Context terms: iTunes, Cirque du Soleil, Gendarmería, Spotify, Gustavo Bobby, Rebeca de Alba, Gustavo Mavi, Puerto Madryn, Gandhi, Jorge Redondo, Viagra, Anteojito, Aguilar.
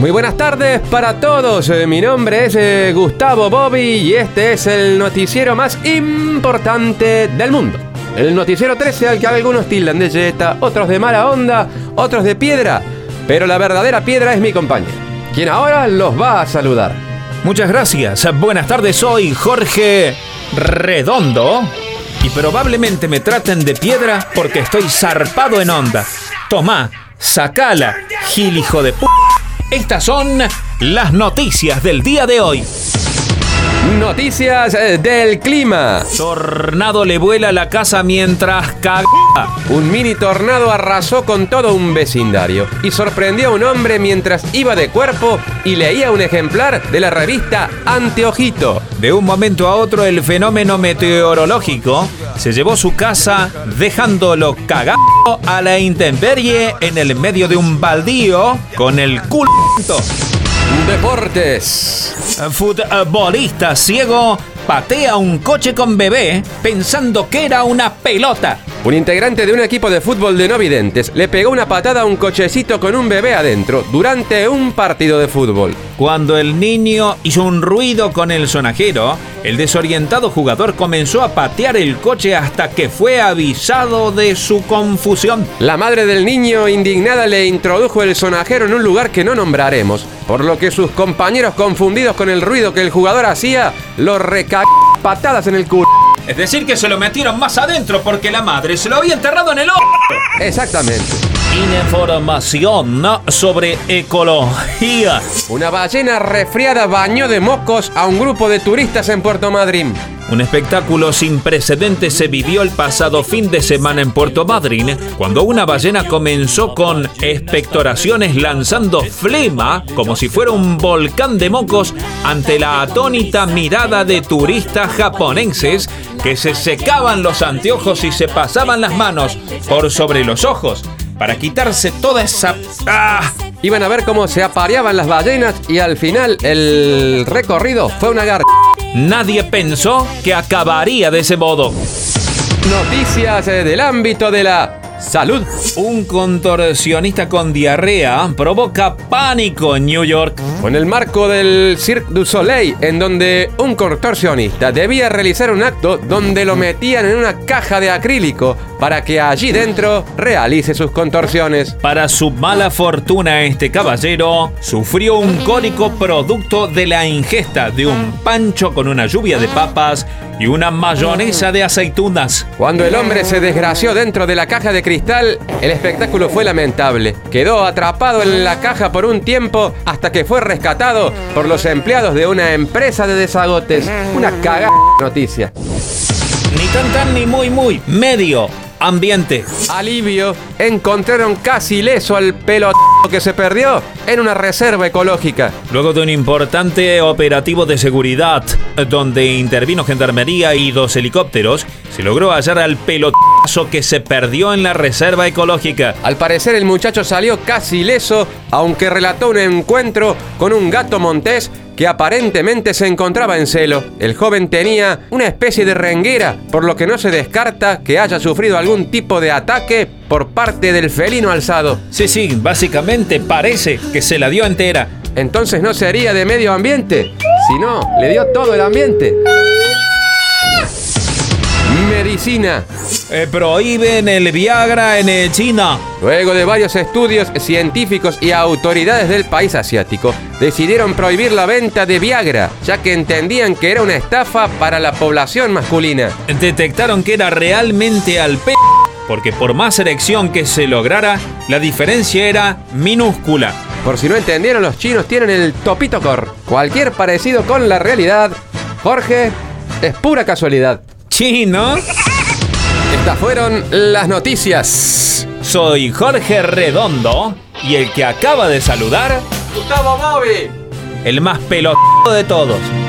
Muy buenas tardes para todos, mi nombre es Gustavo Bobby y este es el noticiero más importante del mundo. El noticiero 13 al que algunos tildan de yeta, otros de mala onda, otros de piedra, pero la verdadera piedra es mi compañero, quien ahora los va a saludar. Muchas gracias, buenas tardes, soy Jorge Redondo y probablemente me traten de piedra porque estoy zarpado en onda. Tomá, sacala, gil hijo de p***. Estas son las noticias del día de hoy. Noticias del clima. Tornado le vuela la casa mientras caga. Un mini tornado arrasó con todo un vecindario y sorprendió a un hombre mientras iba de cuerpo y leía un ejemplar de la revista Anteojito. De un momento a otro, el fenómeno meteorológico se llevó su casa dejándolo cagado a la intemperie en el medio de un baldío con el culo. Deportes. Futbolista ciego patea un coche con bebé pensando que era una pelota. Un integrante de un equipo de fútbol de no videntes le pegó una patada a un cochecito con un bebé adentro durante un partido de fútbol. Cuando el niño hizo un ruido con el sonajero, el desorientado jugador comenzó a patear el coche hasta que fue avisado de su confusión. La madre del niño, indignada, le introdujo el sonajero en un lugar que no nombraremos, por lo que sus compañeros, confundidos con el ruido que el jugador hacía, lo recagaron patadas en el culo. Es decir, que se lo metieron más adentro porque la madre se lo había enterrado en el ojo. Exactamente. Información sobre ecología. Una ballena resfriada bañó de mocos a un grupo de turistas en Puerto Madryn. Un espectáculo sin precedentes se vivió el pasado fin de semana en Puerto Madryn, cuando una ballena comenzó con expectoraciones lanzando flema como si fuera un volcán de mocos ante la atónita mirada de turistas japoneses que se secaban los anteojos y se pasaban las manos por sobre los ojos para quitarse toda esa... ¡Ah! Iban a ver cómo se apareaban las ballenas y al final el recorrido fue una garganta. Nadie pensó que acabaría de ese modo. Noticias del ámbito de la salud. Un contorsionista con diarrea provoca pánico en New York. Con el marco del Cirque du Soleil, en donde un contorsionista debía realizar un acto donde lo metían en una caja de acrílico para que allí dentro realice sus contorsiones. Para su mala fortuna, este caballero sufrió un cólico producto de la ingesta de un pancho con una lluvia de papas y una mayonesa de aceitunas. Cuando el hombre se desgració dentro de la caja de cristal, el espectáculo fue lamentable. Quedó atrapado en la caja por un tiempo hasta que fue rescatado por los empleados de una empresa de desagotes. Una cagada noticia. Ni tan tan ni muy muy. Medio ambiente. Alivio. Encontraron casi ileso al pelotudo que se perdió en una reserva ecológica. Luego de un importante operativo de seguridad, donde intervino Gendarmería y 2 helicópteros, se logró hallar al pelotazo que se perdió en la reserva ecológica. Al parecer, el muchacho salió casi ileso, aunque relató un encuentro con un gato montés que aparentemente se encontraba en celo. El joven tenía una especie de renguera, por lo que no se descarta que haya sufrido algún tipo de ataque por parte del felino alzado. Sí, básicamente parece que se la dio entera. Entonces no sería de medio ambiente, sino le dio todo el ambiente. Medicina. Prohíben el Viagra en China. Luego de varios estudios científicos y autoridades del país asiático, decidieron prohibir la venta de Viagra, ya que entendían que era una estafa para la población masculina. Detectaron que era realmente al p***, porque por más erección que se lograra, la diferencia era minúscula. Por si no entendieron, los chinos tienen el topito cor. Cualquier parecido con la realidad, Jorge, es pura casualidad. ¿Chinos? Estas fueron las noticias. Soy Jorge Redondo y el que acaba de saludar, Gustavo Mavi, el más pelotudo de todos.